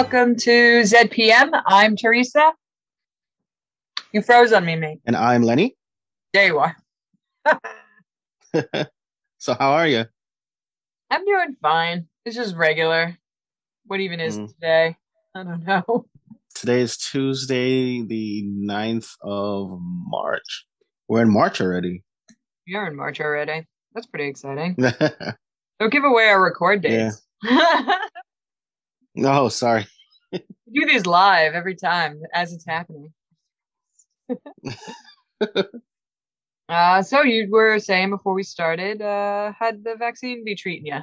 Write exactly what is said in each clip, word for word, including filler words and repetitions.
Welcome to Z P M. I'm Teresa. You froze on me, mate. And I'm Lenny. There you are. So how are you? I'm doing fine. It's just regular. What even is mm. today? I don't know. Today is Tuesday, the ninth of March. We're in March already. We are in March already. That's pretty exciting. Don't give away our record dates. Yeah. No, sorry. We do these live every time as it's happening. uh, so you were saying before we started, uh, how'd the vaccine be treating you?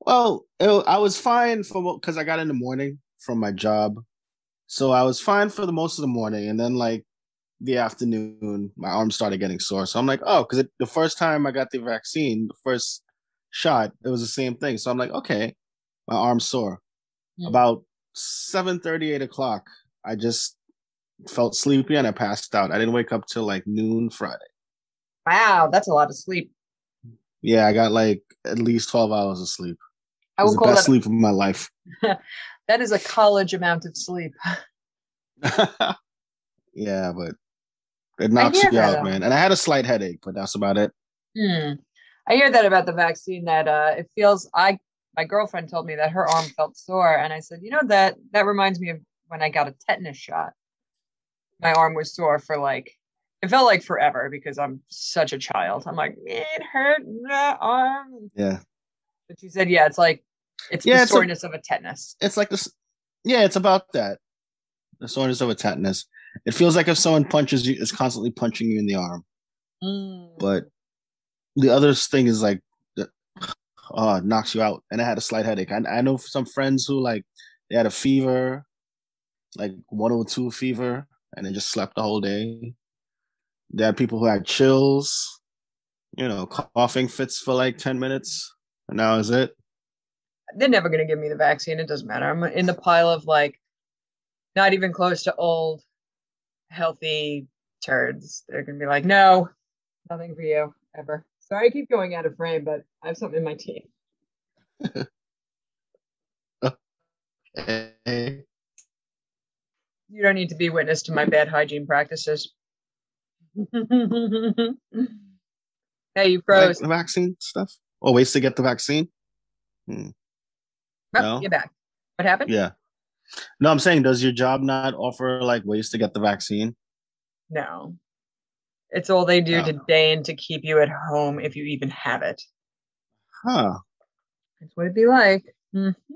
Well, it, I was fine for because I got in the morning from my job. So I was fine for the most of the morning. And then like the afternoon, my arm started getting sore. So I'm like, oh, because the first time I got the vaccine, the first shot, it was the same thing. So I'm like, okay. My arm's sore. Yeah. About seven thirty, eight o'clock, I just felt sleepy and I passed out. I didn't wake up till like noon Friday. Wow, that's a lot of sleep. Yeah, I got like at least twelve hours of sleep. I will call the best that sleep of my life. That is a college amount of sleep. Yeah, but it knocks you out, man. And I had a slight headache, but that's about it. Hmm. I hear that about the vaccine. That uh, it feels I. My girlfriend told me that her arm felt sore. And I said, you know, that that reminds me of when I got a tetanus shot. My arm was sore for like, it felt like forever because I'm such a child. I'm like, it hurt my arm. Yeah. But she said, yeah, it's like, it's yeah, the it's soreness a, of a tetanus. It's like this. Yeah, it's about that. The soreness of a tetanus. It feels like if someone punches you, it's constantly punching you in the arm. Mm. But the other thing is like, Uh, knocks you out, and I had a slight headache. I, I know some friends who like they had a fever, like one oh two fever, and they just slept the whole day. There are people who had chills, you know, coughing fits for like ten minutes, and that was it. They're never gonna give me the vaccine. It doesn't matter. I'm in the pile of like not even close to old, healthy turds. They're gonna be like, no, nothing for you ever. Sorry, I keep going out of frame, but I have something in my teeth. Okay. You don't need to be witness to my bad hygiene practices. Hey, you froze. The vaccine stuff? Oh, ways to get the vaccine? Hmm. Oh, no? You're back. What happened? Yeah. No, I'm saying, does your job not offer like ways to get the vaccine? No. It's all they do oh. to deign to keep you at home if you even have it. Huh. That's what it'd be like. Mm-hmm.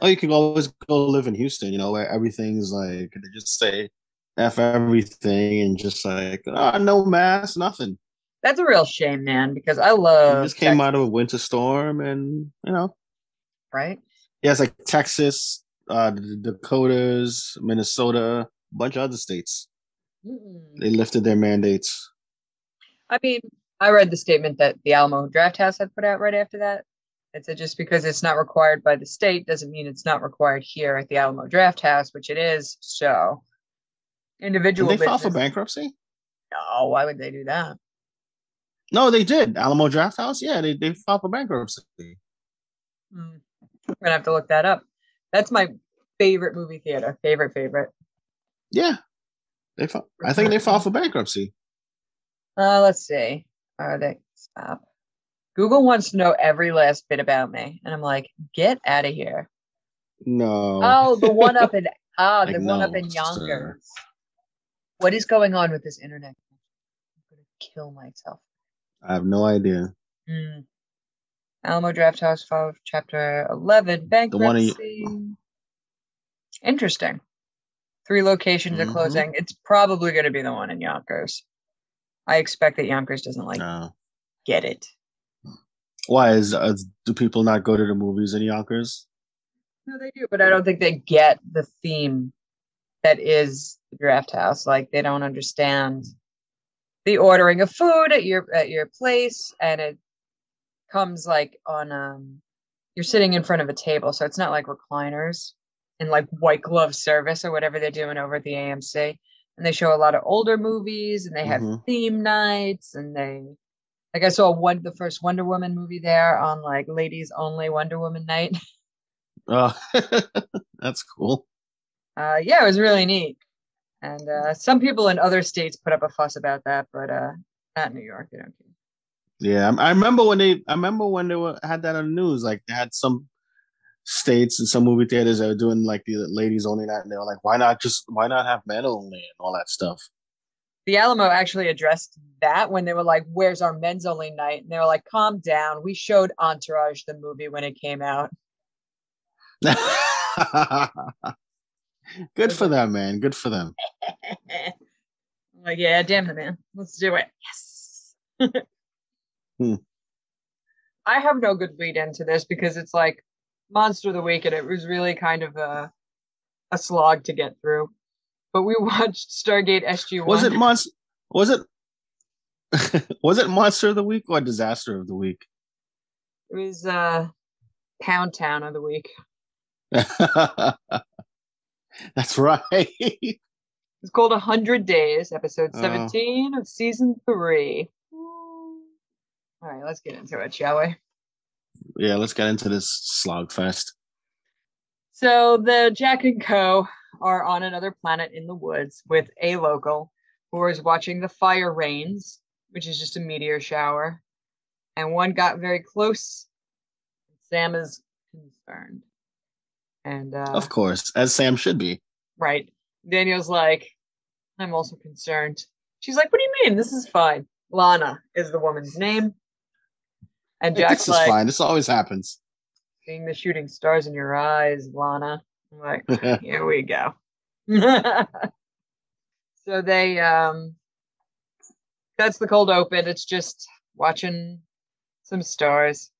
Oh, you can always go live in Houston, you know, where everything's like, they just say F everything and just like, oh, no mask, nothing. That's a real shame, man, because I love. It just came Texas. Out of a winter storm and, you know. Right? Yeah, it's like Texas, uh, the Dakotas, Minnesota, a bunch of other states. They lifted their mandates. I mean, I read the statement that the Alamo Draft House had put out right after that. It said just because it's not required by the state doesn't mean it's not required here at the Alamo Draft House, which it is. So, individual. Did they file for bankruptcy? No, why would they do that? No, they did. Alamo Draft House? Yeah, they, they filed for bankruptcy. Hmm. I'm going to have to look that up. That's my favorite movie theater. Favorite, favorite. Yeah. They fa- I think they filed for bankruptcy. Uh, let's see. Are they stop? Google wants to know every last bit about me, and I'm like, get out of here. No. Oh, the one up in ah, oh, like, the one no, up in Yonkers. Sir. What is going on with this internet? I'm gonna kill myself. I have no idea. Mm. Alamo Draft House filed Chapter Eleven bankruptcy. The one you- Interesting. Three locations mm-hmm. are closing. It's probably going to be the one in Yonkers. I expect that Yonkers doesn't like no. get it. Why is uh, do people not go to the movies in Yonkers? No, they do, but I don't think they get the theme that is the Draft House. Like they don't understand the ordering of food at your at your place, and it comes like on um, you're sitting in front of a table, so it's not like recliners. In like white glove service or whatever they're doing over at the A M C. And they show a lot of older movies and they have mm-hmm. theme nights and they, like I saw one, the first Wonder Woman movie there on like ladies only Wonder Woman night. Oh, that's cool. Uh, yeah, it was really neat. And uh, some people in other states put up a fuss about that, but uh, not in New York, they don't care. Yeah, I remember when they, I remember when they were, had that on the news. Like, they had some states and some movie theaters that were doing like the ladies only night, and they were like, "Why not just, why not have men only and all that stuff?" The Alamo actually addressed that when they were like, "Where's our men's only night?" And they were like, "Calm down. We showed Entourage the movie when it came out." Good for them, man. Good for them. Like, yeah, damn the man. Let's do it. Yes. hmm. I have no good lead into this because it's like Monster of the Week, and it was really kind of a a slog to get through. But we watched Stargate S G one. Was it monster? Was it? Was it Monster of the Week or Disaster of the Week? It was uh, Pound Town of the Week. That's right. It's called one hundred Days, episode seventeen uh, of season three. All right, let's get into it, shall we? Yeah, let's get into this slog fest. So the Jack and Co. are on another planet in the woods with a local who is watching the fire rains, which is just a meteor shower. And one got very close. Sam is concerned. And, uh, of course, as Sam should be. Right. Daniel's like, I'm also concerned. She's like, what do you mean? This is fine. Lana is the woman's name. And hey, Jack's this like, is fine. This always happens. Seeing the shooting stars in your eyes, Lana. I'm like, here we go. So they, um, that's the cold open. It's just watching some stars.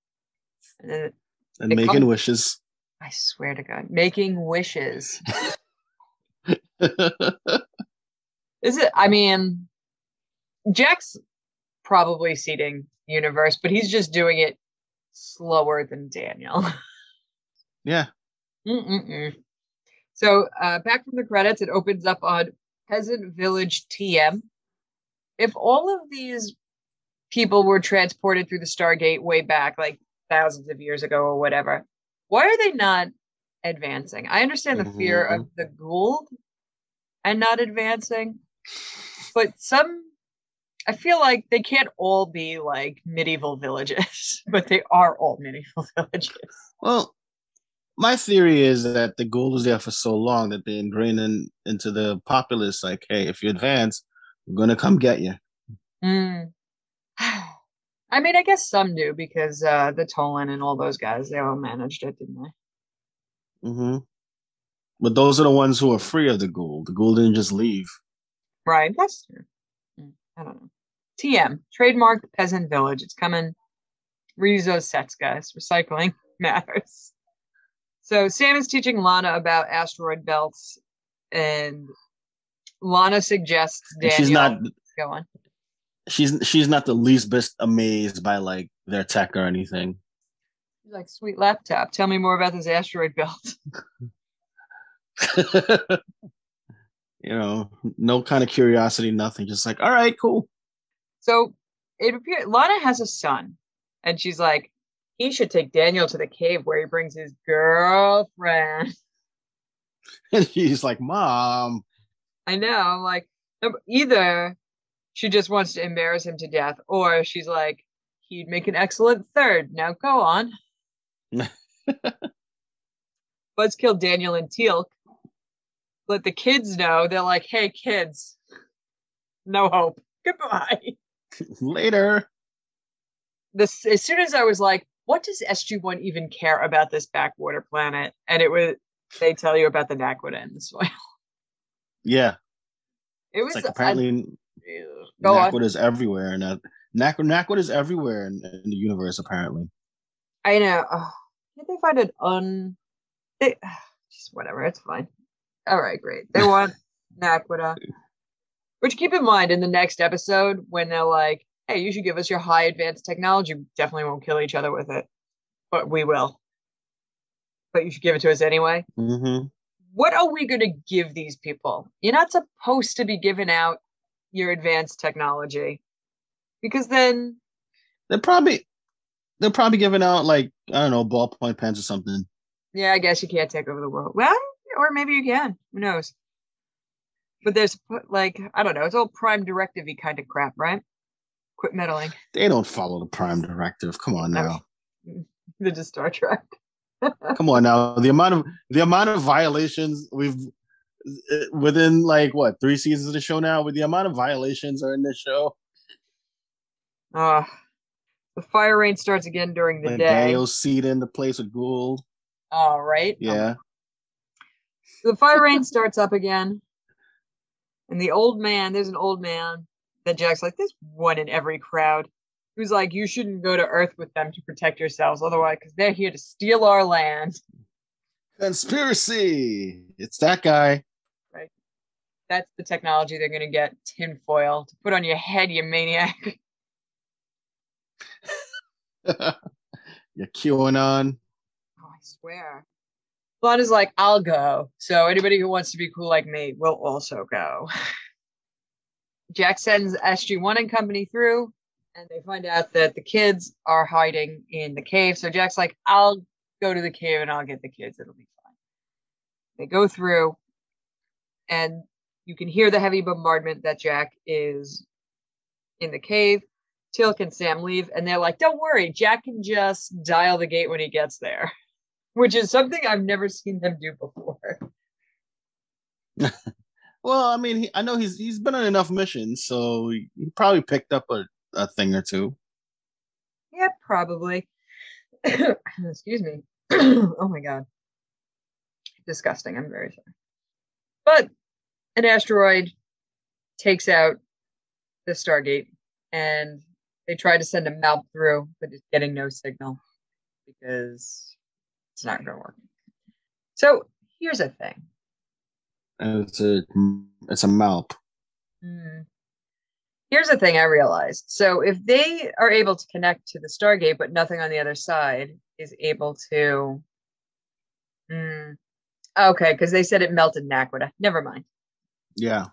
And, it, and it making comes- wishes. I swear to God, making wishes. Is it? I mean, Jack's probably seeding the universe, but he's just doing it slower than Daniel. Yeah. Mm-mm-mm. So uh, back from the credits, it opens up on Peasant Village T M. If all of these people were transported through the Stargate way back, like thousands of years ago or whatever, why are they not advancing? I understand the fear mm-hmm. of the Goa'uld and not advancing, but some, I feel like they can't all be like medieval villages, but they are all medieval villages. Well, my theory is that the Goa'uld was there for so long that they ingrained in, into the populace, like, hey, if you advance, we're going to come get you. Mm. I mean, I guess some do because uh, the Tollan and all those guys, they all managed it, didn't they? Mm-hmm. But those are the ones who are free of the Goa'uld. The Goa'uld didn't just leave. Right. That's true. I don't know. T M, trademark peasant village. It's coming. Rezo sets, guys. Recycling matters. So Sam is teaching Lana about asteroid belts, and Lana suggests Daniel. She's not. Go on. She's she's not the least bit amazed by like their tech or anything. She's like, sweet laptop. Tell me more about this asteroid belt. You know, no kind of curiosity, nothing. Just like, all right, cool. So it appears Lana has a son, and she's like, he should take Daniel to the cave where he brings his girlfriend. And he's like, Mom. I know. I'm like, either she just wants to embarrass him to death, or she's like, he'd make an excellent third. Now go on. Buzz killed Daniel and Teal'c. Let the kids know. They're like, hey, kids, no hope. Goodbye. Later. This, as soon as I was like, what does S G one even care about this backwater planet? And it was, they tell you about the naquadah in the soil. Yeah. It was it's like apparently. I, Naquadah is everywhere, and uh, Naquadah is everywhere in, in the universe. Apparently, I know. Oh, can't they find an un? They, just whatever. It's fine. All right, great. They want Naquadah. Which, keep in mind, in the next episode, when they're like, "Hey, you should give us your high advanced technology. We definitely won't kill each other with it, but we will. But you should give it to us anyway." Mm-hmm. What are we going to give these people? You're not supposed to be giving out your advanced technology, because then they're probably they're probably giving out like I don't know ballpoint pens or something. Yeah, I guess you can't take over the world. Well, or maybe you can. Who knows? But there's, like, I don't know. It's all Prime Directive-y kind of crap, right? Quit meddling. They don't follow the Prime Directive. Come on now. They're just Star Trek. Come on now. The amount of the amount of violations we've within like what three seasons of the show now. With the amount of violations are in this show. Ah, uh, the fire rain starts again during the and day. Daniel's seat in the place with Goa'uld. All right. Yeah. Um, so the fire rain starts up again. And the old man, there's an old man that Jack's like, there's one in every crowd who's like, you shouldn't go to Earth with them to protect yourselves, otherwise, because they're here to steal our land. Conspiracy! It's that guy. Right. That's the technology they're going to get, tinfoil, to put on your head, you maniac. You're QAnon. Oh, I swear. Lana's like, I'll go. So anybody who wants to be cool like me will also go. Jack sends S G one and company through, and they find out that the kids are hiding in the cave. So Jack's like, I'll go to the cave and I'll get the kids. It'll be fine. They go through, and you can hear the heavy bombardment that Jack is in the cave. Teal'c and Sam leave, and they're like, don't worry, Jack can just dial the gate when he gets there. Which is something I've never seen them do before. Well, I mean, he, I know he's he's been on enough missions, so he probably picked up a, a thing or two. Yeah, probably. Excuse me. Oh my god. Disgusting. I'm very sorry. But an asteroid takes out the Stargate, and they try to send a MALP through, but it's getting no signal because it's not going to work. So here's a thing. It's a it's a MALP. Mm. Here's the thing I realized. So if they are able to connect to the Stargate, but nothing on the other side is able to. Mm. Okay, because they said it melted naquadah. Never mind. Yeah.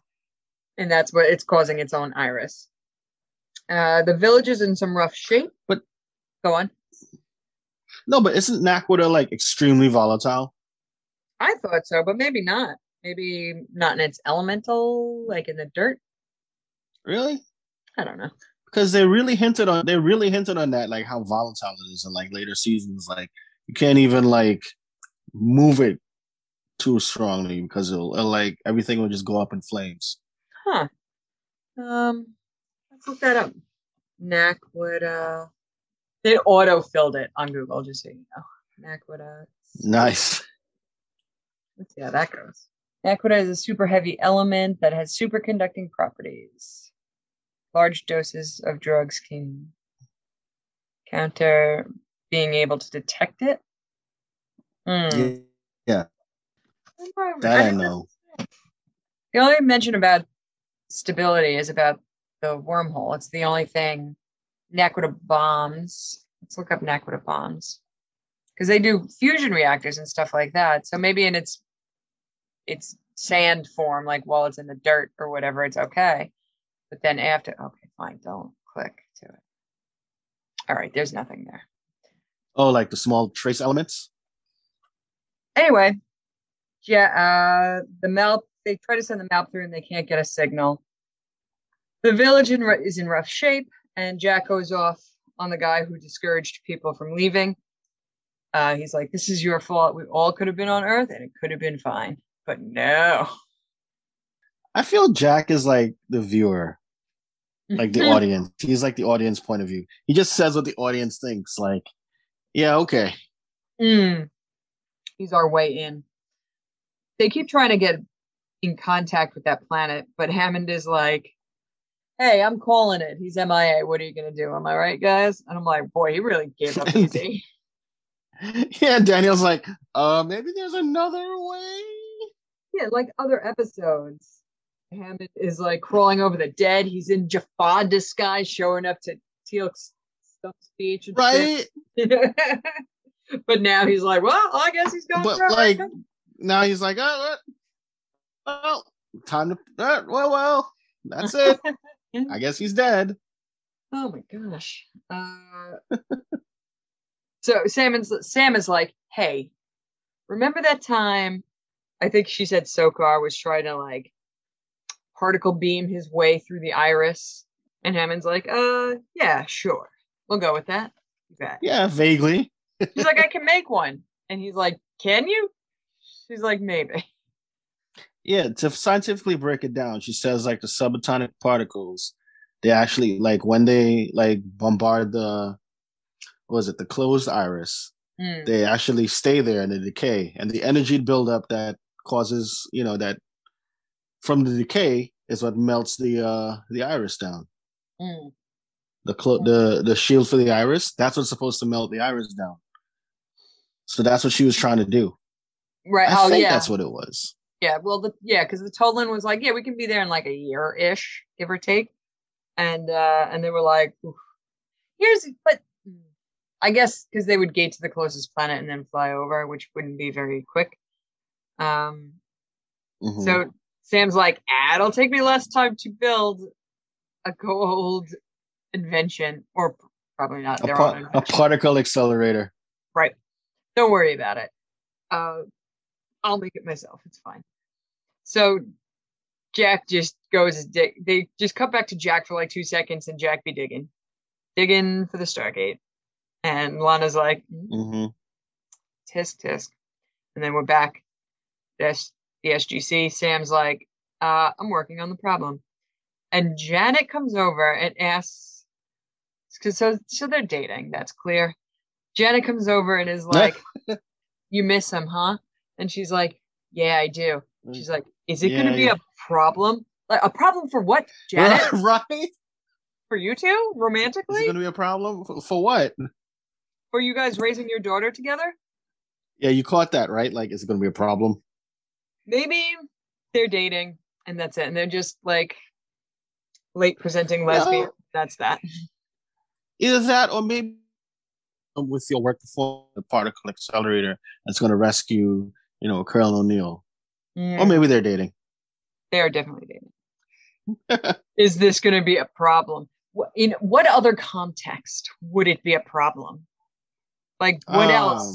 And that's what it's causing its own iris. Uh, the village is in some rough shape. But go on. No, but isn't naquadah like extremely volatile? I thought so, but maybe not. Maybe not in its elemental, like in the dirt. Really? I don't know. Because they really hinted on they really hinted on that, like how volatile it is in like later seasons. Like you can't even like move it too strongly because it'll, it'll like everything will just go up in flames. Huh. Um, let's look that up. Naquadah. They auto-filled it on Google, just so you know. Naquadah. Nice. Let's see how that goes. Naquadah is a super heavy element that has superconducting properties. Large doses of drugs can counter being able to detect it. Mm. Yeah. yeah. That I know. The only mention about stability is about the wormhole. It's the only thing. Naquadah bombs. Let's look up Naquadah bombs, because they do fusion reactors and stuff like that. So maybe in its its sand form, like while it's in the dirt or whatever, it's okay. But then after, okay, fine, don't click to it. All right, there's nothing there. Oh, like the small trace elements. Anyway, yeah, uh, the MALP. They try to send the MALP through, and they can't get a signal. The village in, is in rough shape. And Jack goes off on the guy who discouraged people from leaving. Uh, he's like, this is your fault. We all could have been on Earth and it could have been fine. But no. I feel Jack is like the viewer, like the audience. He's like the audience point of view. He just says what the audience thinks. Like, yeah, okay. Mm. He's our way in. They keep trying to get in contact with that planet. But Hammond is like, hey, I'm calling it. He's M I A. What are you going to do? Am I right, guys? And I'm like, boy, he really gave up easy. Yeah, Daniel's like, uh, maybe there's another way? Yeah, like other episodes. Hammond is like crawling over the dead. He's in Jaffa disguise, showing up to Teal'c's speech. And right? But now he's like, well, I guess he's going but, like right. Now he's like, oh, well, time to, uh, well, well, that's it. I guess he's dead. Oh my gosh. Uh, so Sam is, Sam is like, hey, remember that time, I think she said Sokar was trying to like particle beam his way through the iris, and Hammond's like, uh, yeah, sure. We'll go with that. that. Yeah, vaguely. She's like, I can make one. And he's like, can you? She's like, maybe. Yeah, to scientifically break it down, she says like the subatomic particles, they actually like when they like bombard the, what was it, the closed iris, mm. they actually stay there and they decay. And the energy buildup that causes, you know, that from the decay is what melts the uh, the iris down. Mm. The clo- the the shield for the iris, that's what's supposed to melt the iris down. So that's what she was trying to do. Right. I oh, think yeah. that's what it was. Yeah, well, the, yeah, because the Tollan was like, yeah, we can be there in like a year-ish, give or take. And uh, and they were like, oof. Here's, but I guess because they would gate to the closest planet and then fly over, which wouldn't be very quick. Um, mm-hmm. So Sam's like, ah, it'll take me less time to build a Goa'uld invention, or probably not. A, par- a particle accelerator. Right. Don't worry about it. Uh, I'll make it myself. It's fine. So Jack just goes as dig. They just cut back to Jack for like two seconds, and Jack be digging, digging for the Stargate. And Lana's like, mm-hmm. tisk tisk. And then we're back. That's the S G C. Sam's like, uh, I'm working on the problem. And Janet comes over and asks, because so so they're dating. That's clear. Janet comes over and is like, you miss him, huh? And she's like, yeah, I do. She's like, is it yeah, going to be yeah. a problem? Like, a problem for what, Janet? Right? For you two? Romantically? Is it going to be a problem? For what? For you guys raising your daughter together? Yeah, you caught that, right? Like, is it going to be a problem? Maybe they're dating, and that's it. And they're just, like, late-presenting lesbian. No. That's that. Either that, or maybe with your work before the particle accelerator that's going to rescue, you know, Colonel O'Neill. Mm. Or maybe they're dating. They are definitely dating. Is this going to be a problem? In what other context would it be a problem? Like, what um, else?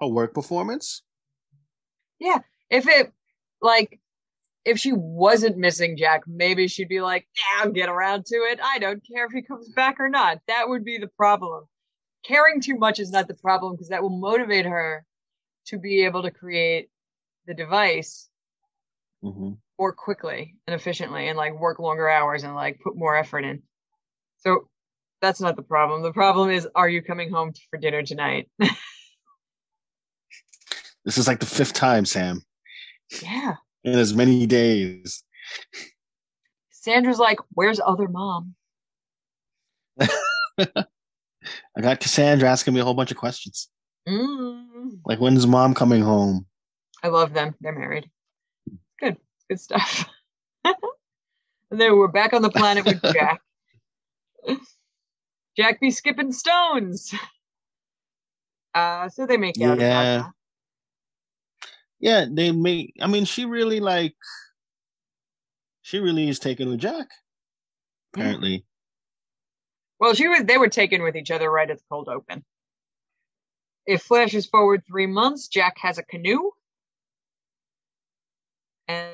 A work performance? Yeah. If it, like, if she wasn't missing Jack, maybe she'd be like, nah, I'll get around to it. I don't care if he comes back or not. That would be the problem. Caring too much is not the problem, because that will motivate her to be able to create the device mm-hmm. more quickly and efficiently, and like work longer hours and like put more effort in. So that's not the problem. The problem is, are you coming home for dinner tonight? This is like the fifth time, Sam. Yeah. In as many days. Sandra's like, where's other mom? I got Cassandra asking me a whole bunch of questions. Mm. Like, when's mom coming home? I love them. They're married. Good. Good stuff. And then we're back on the planet with Jack. Jack be skipping stones. Uh, so they make out. Yeah. Yeah, they make, I mean, she really, like, she really is taken with Jack, apparently. Mm. Well, she was, they were taken with each other right at the cold open. It flashes forward three months. Jack has a canoe. And,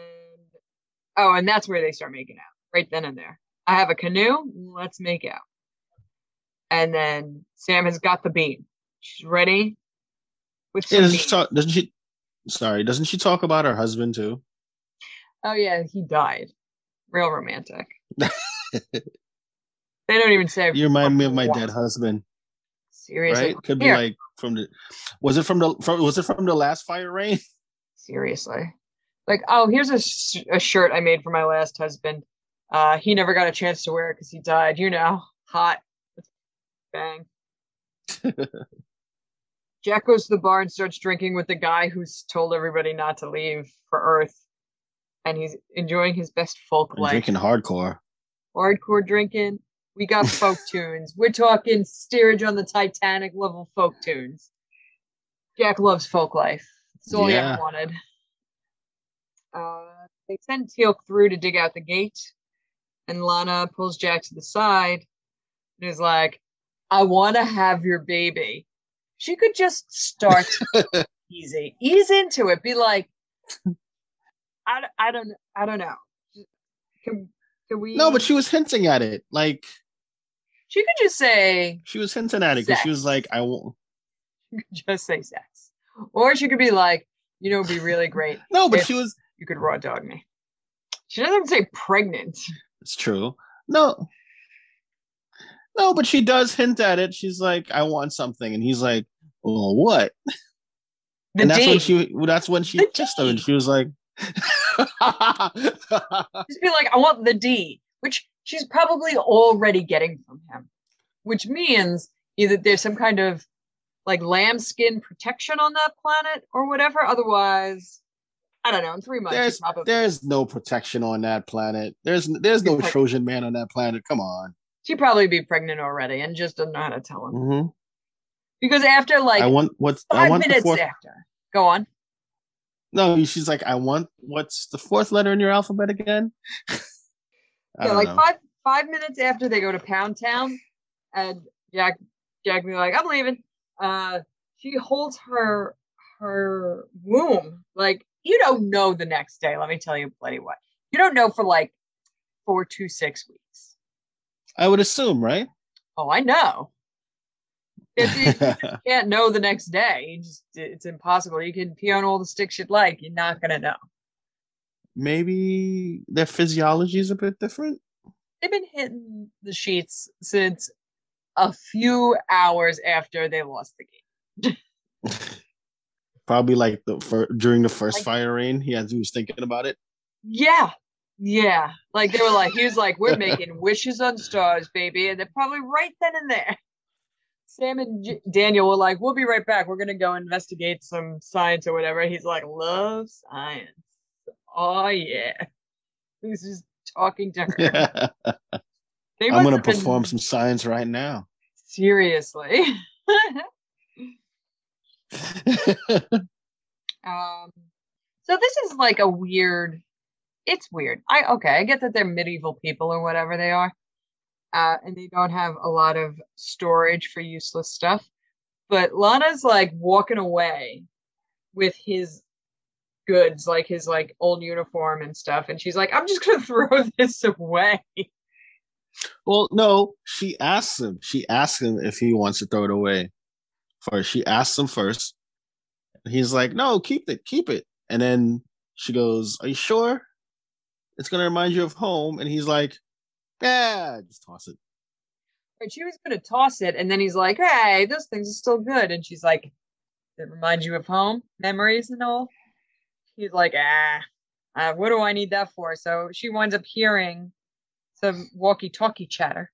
oh, and that's where they start making out, right then and there. I have a canoe, let's make out. And then Sam has got the beam. She's ready. With yeah, doesn't she, talk, doesn't she, sorry, doesn't she talk about her husband, too? Oh, yeah, he died. Real romantic. They don't even say. You remind me of my dead husband. Seriously? Right? Could be like from the, was it from the, from, was it from the last fire rain? Seriously. Like, oh, here's a, sh- a shirt I made for my last husband. Uh, he never got a chance to wear it because he died. You know, hot. Bang. Jack goes to the bar and starts drinking with the guy who's told everybody not to leave for Earth. And he's enjoying his best folk I'm life. Drinking hardcore. Hardcore drinking. We got folk tunes. We're talking steerage on the Titanic level folk tunes. Jack loves folk life. It's all yeah. he ever wanted. Uh, they send Teal'c through to dig out the gate, and Lana pulls Jack to the side and is like, I want to have your baby. She could just start easy. Ease into it. Be like, I, I don't I don't know. Can, can we? No, but she was hinting at it. Like, she could just say. She was hinting at it because she was like, I won't. You could just say sex, or she could be like, you know, it'd be really great. No, but she was. You could raw dog me. She doesn't say pregnant. It's true. No. No, but she does hint at it. She's like, I want something. And he's like, well, what? The and that's date. when she that's when she kissed him. And she was like, just be like, I want the D, which she's probably already getting from him. Which means either there's some kind of like lambskin protection on that planet or whatever. Otherwise, I don't know. In three months, there's, probably... there's no protection on that planet. There's there's no like, Trojan man on that planet. Come on. She'd probably be pregnant already and just doesn't know how to tell him. Mm-hmm. Because after like I want what's five I want minutes fourth... after. Go on. No, she's like, I want what's the fourth letter in your alphabet again? yeah, like know. five five minutes after they go to Pound Town, and Jack Jack be like, I'm leaving. Uh, she holds her her womb. Like, you don't know the next day, let me tell you bloody what. You don't know for like four to six weeks. I would assume, right? Oh, I know. If you, you can't know the next day. You just, it's impossible. You can pee on all the sticks you'd like. You're not going to know. Maybe their physiology is a bit different? They've been hitting the sheets since a few hours after they lost the game. Probably like the for, during the first like, fire rain. He, has, he was thinking about it. Yeah. Yeah, like they were like, he was like, we're making wishes on stars, baby. And they're probably right then and there. Sam and J- Daniel were like, we'll be right back. We're going to go investigate some science or whatever. And he's like, love science. Oh, yeah. He's just talking to her. Yeah. I'm going to perform some science right now. Seriously. um. So this is like a weird... It's weird. I okay, I get that they're medieval people or whatever they are. Uh, and they don't have a lot of storage for useless stuff. But Lana's like walking away with his goods, like his like old uniform and stuff. And she's like, I'm just going to throw this away. Well, no, she asks him. She asks him if he wants to throw it away. First, she asks him first. He's like, no, keep it, keep it. And then she goes, are you sure? It's going to remind you of home. And he's like, yeah, just toss it. Right, she was going to toss it. And then he's like, hey, those things are still good. And she's like, it reminds you of home, memories and all. He's like, ah, uh, what do I need that for? So she winds up hearing some walkie-talkie chatter.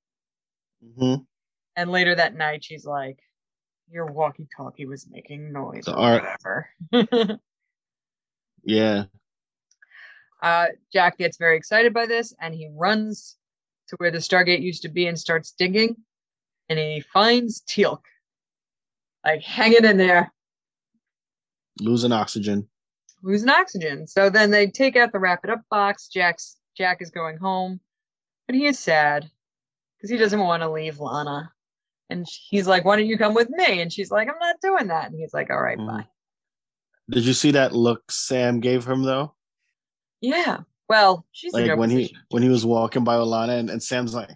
Mm-hmm. And later that night, she's like, your walkie-talkie was making noise the or art. Whatever. Yeah. Uh, Jack gets very excited by this, and he runs to where the Stargate used to be and starts digging, and he finds Teal'c, like, hanging in there. Losing oxygen. Losing oxygen. So then they take out the wrap-it-up box. Jack's, Jack is going home, but he is sad, because he doesn't want to leave Lana. And he's like, why don't you come with me? And she's like, I'm not doing that. And he's like, all right, mm. bye. Did you see that look Sam gave him, though? Yeah, well, she's like when position. he when he was walking by Alana, and, and Sam's like,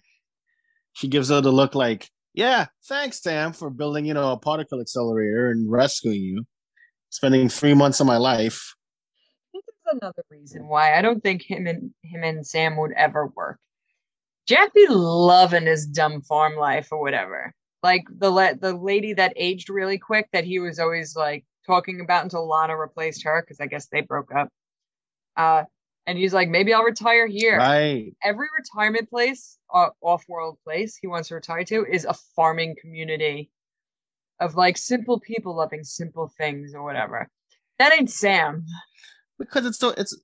she gives her the look like, yeah, thanks, Sam, for building, you know, a particle accelerator and rescuing you, spending three months of my life. I think that's another reason why I don't think him and him and Sam would ever work. Jack be loving his dumb farm life or whatever. Like the la- the lady that aged really quick that he was always like talking about until Lana replaced her because I guess they broke up. Uh, And he's like, maybe I'll retire here. Right. Every retirement place, uh, off-world place he wants to retire to is a farming community of like simple people loving simple things or whatever. That ain't Sam. Because it's so, it's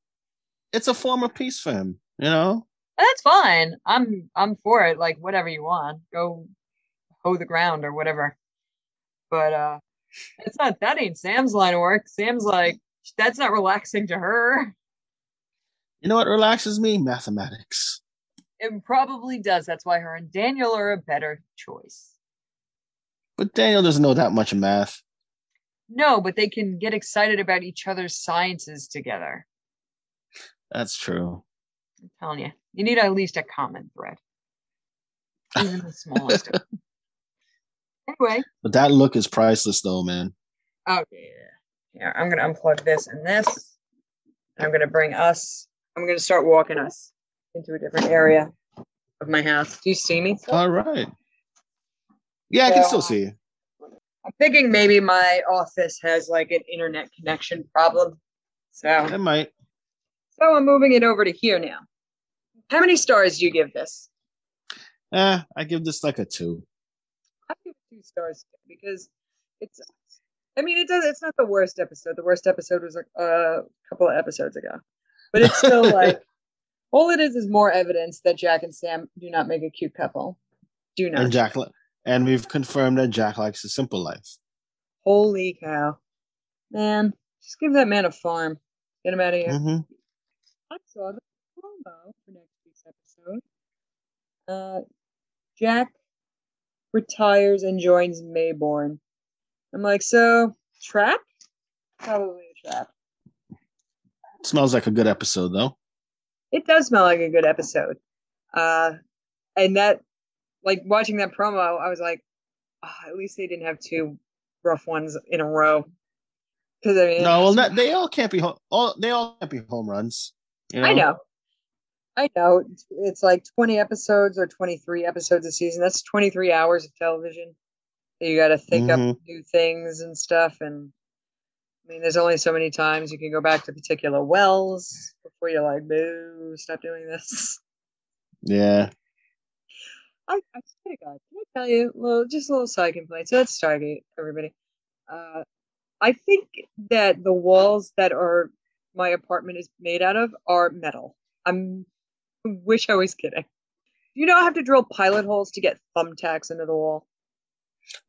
it's a form of peace for him, you know? And that's fine. I'm I'm for it. Like, whatever you want. Go hoe the ground or whatever. But uh, it's not. That ain't Sam's line of work. Sam's like, that's not relaxing to her. You know what relaxes me? Mathematics. It probably does. That's why her and Daniel are a better choice. But Daniel doesn't know that much of math. No, but they can get excited about each other's sciences together. That's true. I'm telling you, you need at least a common thread. Even the smallest. Anyway. But that look is priceless, though, man. Oh, yeah. Yeah, I'm going to unplug this and this. And I'm going to bring us. I'm going to start walking us into a different area of my house. Do you see me still? All right. Yeah, so, I can still see you. I'm thinking maybe my office has like an internet connection problem. So it might. So I'm moving it over to here now. How many stars do you give this? Uh, I give this like a two. I give it two stars because it's, I mean, it does. It's not the worst episode. The worst episode was a uh, couple of episodes ago. But it's still like, all it is is more evidence that Jack and Sam do not make a cute couple. Do not. And Jack, and we've confirmed that Jack likes a simple life. Holy cow. Man, just give that man a farm. Get him out of here. Mm-hmm. I saw the promo for next week's episode. Uh, Jack retires and joins Mayborn. I'm like, so, trap? Probably a trap. Smells like a good episode, though. It does smell like a good episode. Uh, and that, like, watching that promo, I was like, oh, at least they didn't have two rough ones in a row. I mean, no, well, not, they all can't be home, all, they all can't be home runs. You know? I know. I know. It's like twenty episodes or twenty-three episodes a season. That's twenty-three hours of television. You got to think mm-hmm. up new things and stuff. And I mean, there's only so many times you can go back to particular wells before you're like, boo, stop doing this. Yeah. I, I swear to God, can I tell you, little, just a little side complaint. So that's Stargate, everybody. Uh, I think that the walls that are my apartment is made out of are metal. I'm, I wish I was kidding. You know, I have to drill pilot holes to get thumbtacks into the wall.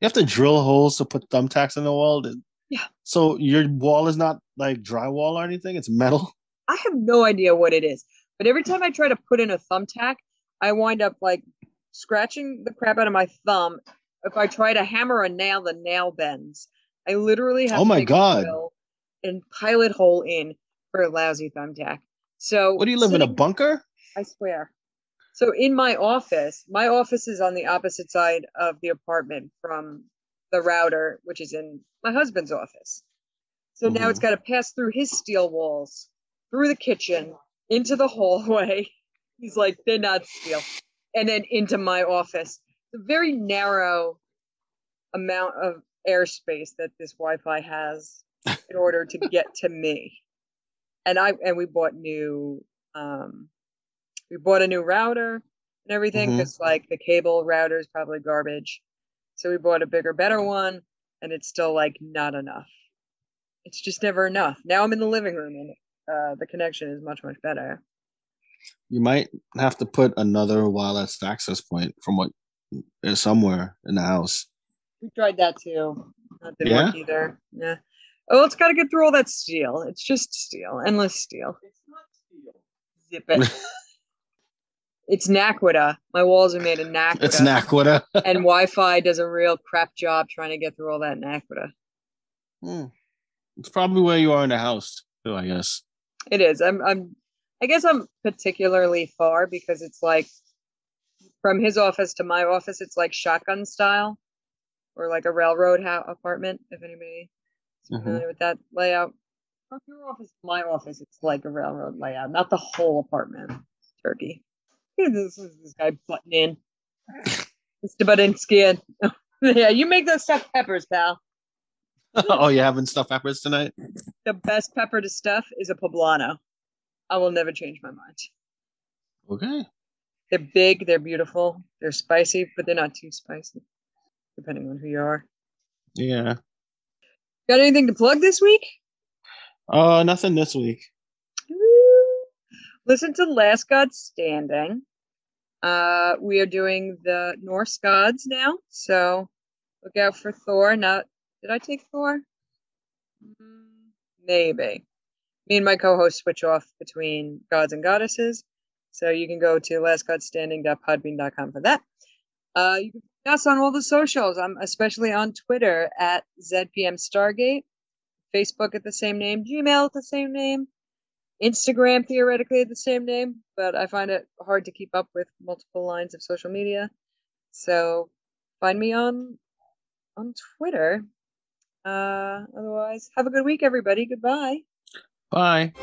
You have to drill holes to put thumbtacks in the wall? To- Yeah. So your wall is not like drywall or anything? It's metal? I have no idea what it is. But every time I try to put in a thumbtack, I wind up like scratching the crap out of my thumb. If I try to hammer a nail, the nail bends. I literally have oh to my God. And pilot hole in for a lousy thumbtack. So what do you live so in a bunker? I swear. So in my office, my office is on the opposite side of the apartment from the router, which is in my husband's office. So now it's got to pass through his steel walls, through the kitchen, into the hallway. He's like, they're not steel. And then into my office. It's a very narrow amount of airspace that this Wi-Fi has in order to get to me. And I and we bought new um we bought a new router and everything because mm-hmm. like the cable router is probably garbage. So we bought a bigger, better one, and it's still, like, not enough. It's just never enough. Now I'm in the living room, and uh, the connection is much, much better. You might have to put another wireless access point from what is somewhere in the house. We tried that, too. That didn't yeah. work either. Yeah. Oh, it's got to get through all that steel. It's just steel. Endless steel. It's not steel. Zip it. It's naquadah. My walls are made of naquadah. It's naquadah. And Wi-Fi does a real crap job trying to get through all that naquadah. Mm. It's probably where you are in the house, too, I guess. It is. I'm. I'm. I guess I'm particularly far because it's like from his office to my office, it's like shotgun style, or like a railroad ha- apartment. If anybody is familiar mm-hmm. with that layout, from your office to my office, it's like a railroad layout, not the whole apartment. Turkey. This is this guy butting in. Mister Budinsky. Yeah, you make those stuffed peppers, pal. Oh, you having stuffed peppers tonight? The best pepper to stuff is a poblano. I will never change my mind. Okay. They're big, they're beautiful, they're spicy, but they're not too spicy, depending on who you are. Yeah. Got anything to plug this week? Uh, nothing this week. Listen to Last God Standing. Uh, we are doing the Norse gods now, so look out for Thor. Not did I take Thor? Maybe. Me and my co-host switch off between gods and goddesses, so you can go to last god standing dot podbean dot com for that. Uh, you can find us on all the socials. I'm especially on Twitter at Z P M Stargate. Facebook at the same name, Gmail at the same name, Instagram theoretically at the same name, but I find it hard to keep up with multiple lines of social media. So find me on on Twitter. Uh, otherwise, have a good week, everybody. Goodbye. Bye.